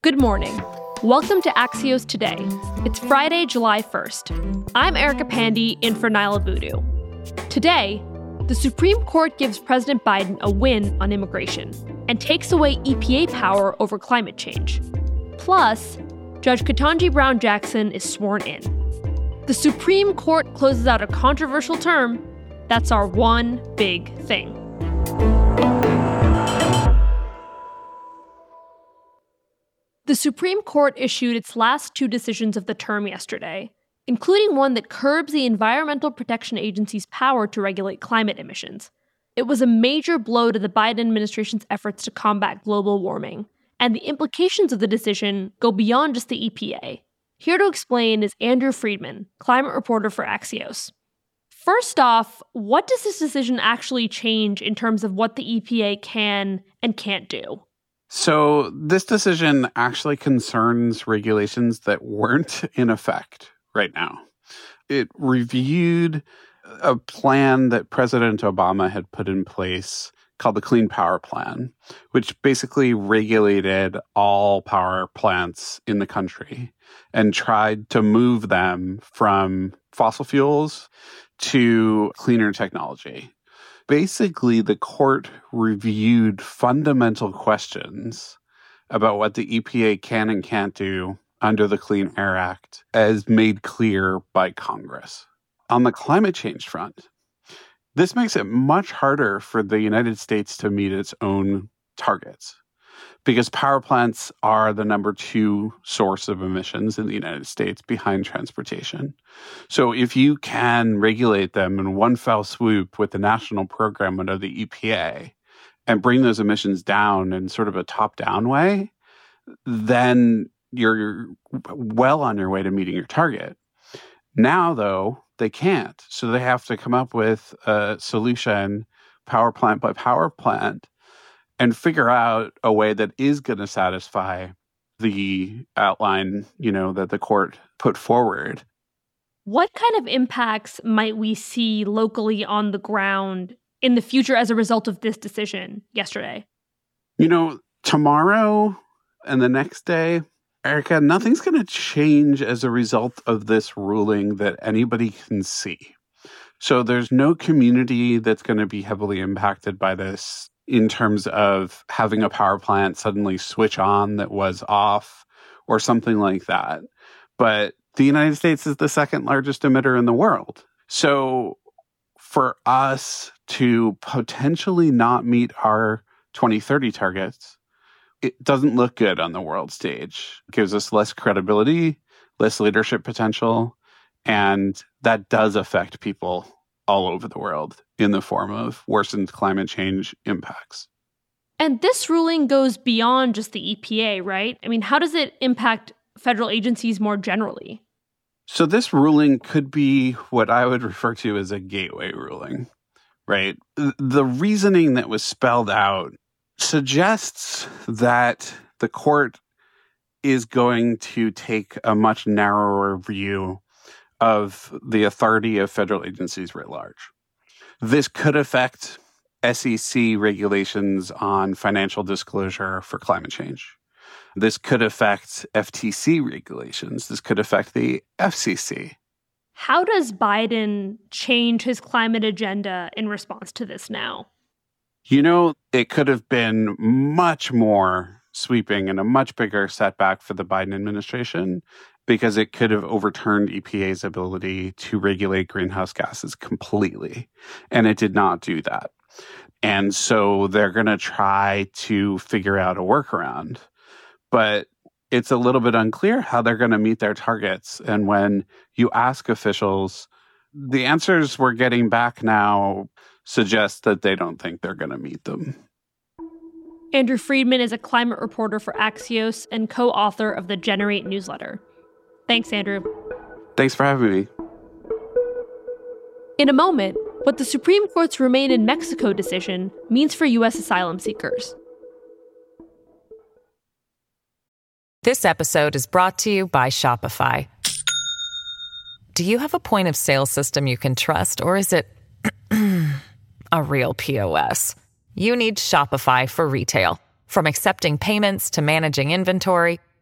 Good morning. Welcome to Axios Today. It's Friday, July 1st. I'm Erica Pandey, in for Niala Boodoo. Today, the Supreme Court gives President Biden a win on immigration and takes away EPA power over climate change. Plus, Judge Ketanji Brown Jackson is sworn in. The Supreme Court closes out a controversial term. That's our one big thing. The Supreme Court issued its last two decisions of the term yesterday, including one that curbs the Environmental Protection Agency's power to regulate climate emissions. It was a major blow to the Biden administration's efforts to combat global warming, and the implications of the decision go beyond just the EPA. Here to explain is Andrew Friedman, climate reporter for Axios. First off, what does this decision actually change in terms of what the EPA can and can't do? So this decision actually concerns regulations that weren't in effect right now. It reviewed a plan that President Obama had put in place called the Clean Power Plan, which basically regulated all power plants in the country and tried to move them from fossil fuels to cleaner technology. Basically, the court reviewed fundamental questions about what the EPA can and can't do under the Clean Air Act, as made clear by Congress. On the climate change front, this makes it much harder for the United States to meet its own targets, because power plants are the number 2 source of emissions in the United States behind transportation. So if you can regulate them in one fell swoop with the national program under the EPA and bring those emissions down in sort of a top-down way, then you're well on your way to meeting your target. Now, though, they can't. So they have to come up with a solution, power plant by power plant, and figure out a way that is going to satisfy the outline, that the court put forward. What kind of impacts might we see locally on the ground in the future as a result of this decision yesterday? Tomorrow and the next day, Erica, nothing's going to change as a result of this ruling that anybody can see. So there's no community that's going to be heavily impacted by this, in terms of having a power plant suddenly switch on that was off or something like that. But the United States is the second largest emitter in the world. So for us to potentially not meet our 2030 targets, it doesn't look good on the world stage. It gives us less credibility, less leadership potential, and that does affect people all over the world in the form of worsened climate change impacts. And this ruling goes beyond just the EPA, right? I mean, how does it impact federal agencies more generally? So this ruling could be what I would refer to as a gateway ruling, right? The reasoning that was spelled out suggests that the court is going to take a much narrower view of the authority of federal agencies writ large. This could affect SEC regulations on financial disclosure for climate change. This could affect FTC regulations. This could affect the FCC. How does Biden change his climate agenda in response to this now? It could have been much more sweeping and a much bigger setback for the Biden administration, because it could have overturned EPA's ability to regulate greenhouse gases completely. And it did not do that. And so they're going to try to figure out a workaround. But it's a little bit unclear how they're going to meet their targets. And when you ask officials, the answers we're getting back now suggest that they don't think they're going to meet them. Andrew Friedman is a climate reporter for Axios and co-author of the Generate newsletter. Thanks, Andrew. Thanks for having me. In a moment, what the Supreme Court's Remain in Mexico decision means for U.S. asylum seekers. This episode is brought to you by Shopify. Do you have a point of sale system you can trust, or is it a real POS? You need Shopify for retail. From accepting payments to managing inventory,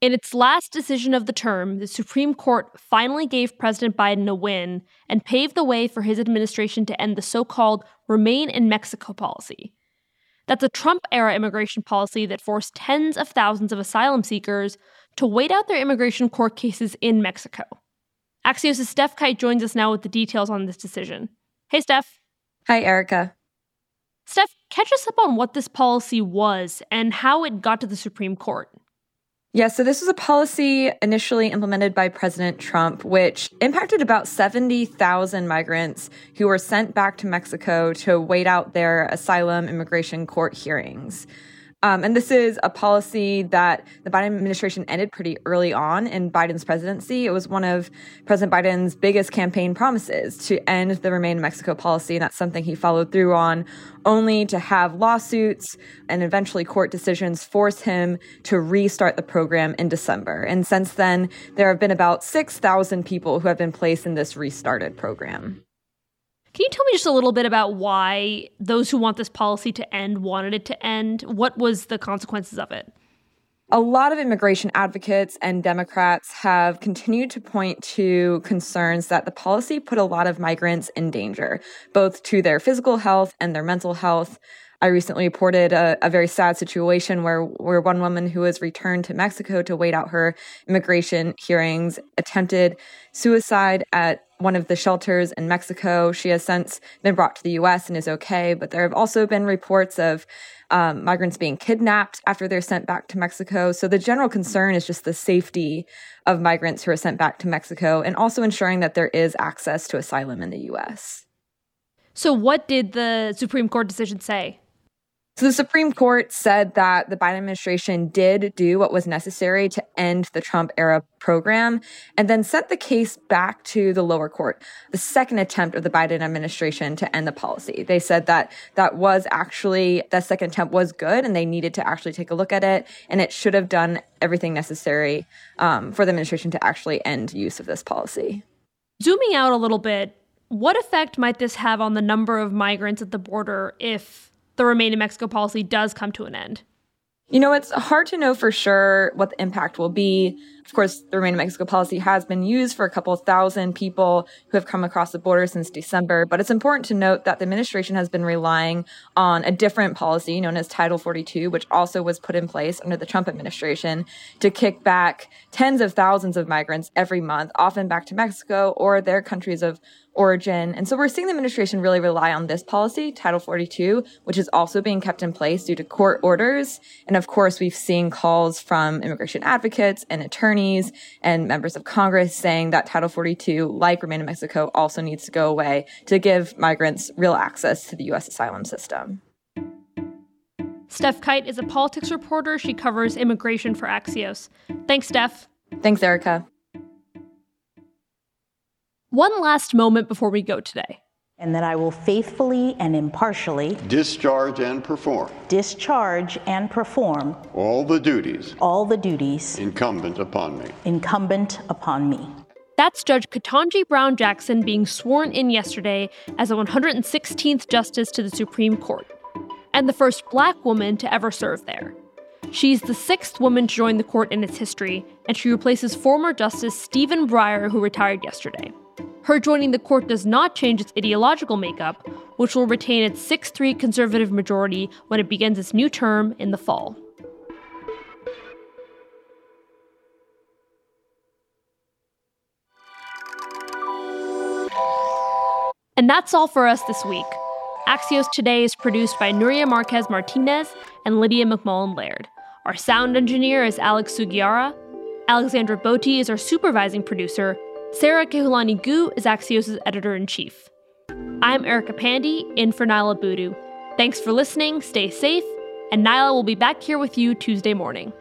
In its last decision of the term, the Supreme Court finally gave President Biden a win and paved the way for his administration to end the so-called Remain in Mexico policy. That's a Trump-era immigration policy that forced tens of thousands of asylum seekers to wait out their immigration court cases in Mexico. Axios' Steph Kite joins us now with the details on this decision. Hey, Steph. Hi, Erica. Steph, catch us up on what this policy was and how it got to the Supreme Court. Yeah, so this was a policy initially implemented by President Trump, which impacted about 70,000 migrants who were sent back to Mexico to wait out their asylum immigration court hearings. And this is a policy that the Biden administration ended pretty early on in Biden's presidency. It was one of President Biden's biggest campaign promises to end the Remain in Mexico policy, and that's something he followed through on, only to have lawsuits and eventually court decisions force him to restart the program in December. And since then, there have been about 6,000 people who have been placed in this restarted program. Can you tell me just a little bit about why those who want this policy to end wanted it to end? What was the consequences of it? A lot of immigration advocates and Democrats have continued to point to concerns that the policy put a lot of migrants in danger, both to their physical health and their mental health. I recently reported a very sad situation where one woman who was returned to Mexico to wait out her immigration hearings attempted suicide at one of the shelters in Mexico. She has since been brought to the U.S. and is okay, but there have also been reports of migrants being kidnapped after they're sent back to Mexico. So the general concern is just the safety of migrants who are sent back to Mexico and also ensuring that there is access to asylum in the U.S. So what did the Supreme Court decision say? So the Supreme Court said that the Biden administration did do what was necessary to end the Trump-era program and then sent the case back to the lower court, the second attempt of the Biden administration to end the policy. They said that second attempt was good and they needed to actually take a look at it, and it should have done everything necessary for the administration to actually end use of this policy. Zooming out a little bit, what effect might this have on the number of migrants at the border if the Remain in Mexico policy does come to an end? You know, it's hard to know for sure what the impact will be. Of course, the Remain in Mexico policy has been used for a couple thousand people who have come across the border since December. But it's important to note that the administration has been relying on a different policy known as Title 42, which also was put in place under the Trump administration to kick back tens of thousands of migrants every month, often back to Mexico or their countries of origin. And so we're seeing the administration really rely on this policy, Title 42, which is also being kept in place due to court orders. And of course, we've seen calls from immigration advocates and attorneys and members of Congress saying that Title 42, like Remain in Mexico, also needs to go away to give migrants real access to the U.S. asylum system. Steph Kite is a politics reporter. She covers immigration for Axios. Thanks, Steph. Thanks, Erica. One last moment before we go today. And that I will faithfully and impartially discharge and perform all the duties incumbent upon me. That's Judge Ketanji Brown Jackson being sworn in yesterday as a 116th justice to the Supreme Court and the first Black woman to ever serve there. She's the sixth woman to join the court in its history, and she replaces former Justice Stephen Breyer, who retired yesterday. Her joining the court does not change its ideological makeup, which will retain its 6-3 conservative majority when it begins its new term in the fall. And that's all for us this week. Axios Today is produced by Nuria Marquez-Martinez and Lydia McMullen-Laird. Our sound engineer is Alex Sugiara. Alexandra Boti is our supervising producer. Sarah Kehulani Goo is Axios' editor-in-chief. I'm Erica Pandey, in for Niala Boodoo. Thanks for listening, stay safe, and Niala will be back here with you Tuesday morning.